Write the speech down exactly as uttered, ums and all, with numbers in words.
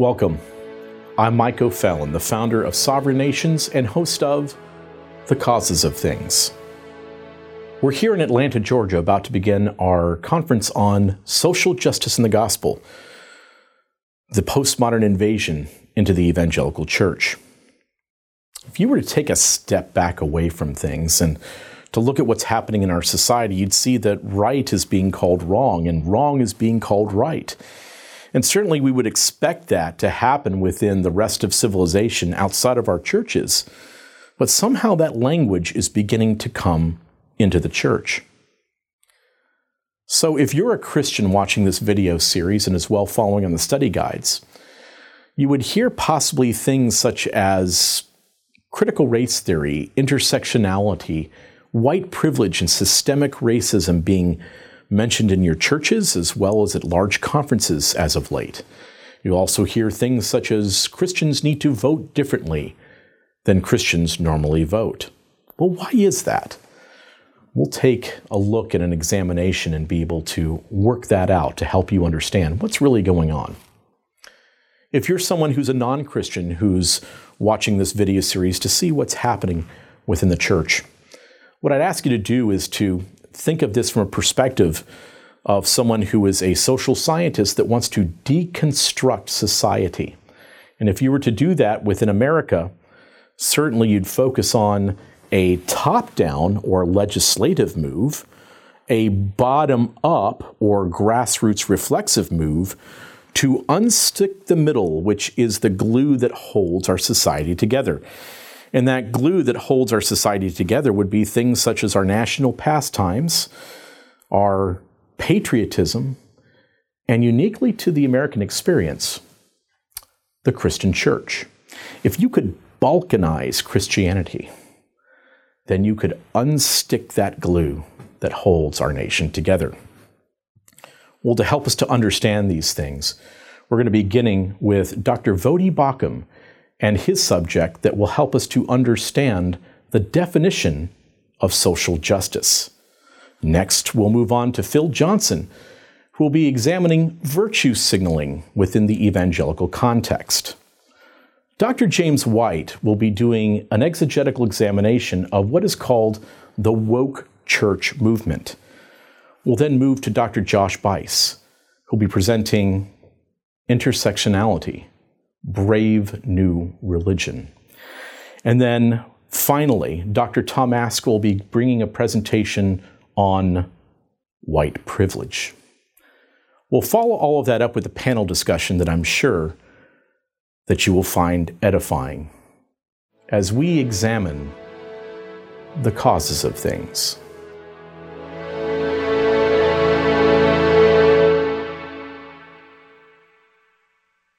Welcome. I'm Michael O'Fallon, the founder of Sovereign Nations and host of The Causes of Things. We're here in Atlanta, Georgia, about to begin our conference on social justice in the gospel, the postmodern invasion into the evangelical church. If you were to take a step back away from things and to look at what's happening in our society, you'd see that right is being called wrong and wrong is being called right. And certainly we would expect that to happen within the rest of civilization outside of our churches. But somehow that language is beginning to come into the church. So if you're a Christian watching this video series and as well following on the study guides, you would hear possibly things such as critical race theory, intersectionality, white privilege, and systemic racism being mentioned in your churches as well as at large conferences as of late. You'll also hear things such as Christians need to vote differently than Christians normally vote. Well, why is that? We'll take a look at an examination and be able to work that out to help you understand what's really going on. If you're someone who's a non-Christian who's watching this video series to see what's happening within the church, what I'd ask you to do is to think of this from a perspective of someone who is a social scientist that wants to deconstruct society. And if you were to do that within America, certainly you'd focus on a top-down or legislative move, a bottom-up or grassroots reflexive move to unstick the middle, which is the glue that holds our society together. And that glue that holds our society together would be things such as our national pastimes, our patriotism, and uniquely to the American experience, the Christian church. If you could balkanize Christianity, then you could unstick that glue that holds our nation together. Well, to help us to understand these things, we're going to be beginning with Doctor Voddie Baucham and his subject that will help us to understand the definition of social justice. Next, we'll move on to Phil Johnson, who will be examining virtue signaling within the evangelical context. Doctor James White will be doing an exegetical examination of what is called the woke church movement. We'll then move to Doctor Josh Bice, who'll be presenting intersectionality, brave new religion. And then finally, Doctor Tom Ask will be bringing a presentation on white privilege. We'll follow all of that up with a panel discussion that I'm sure that you will find edifying as we examine the causes of things.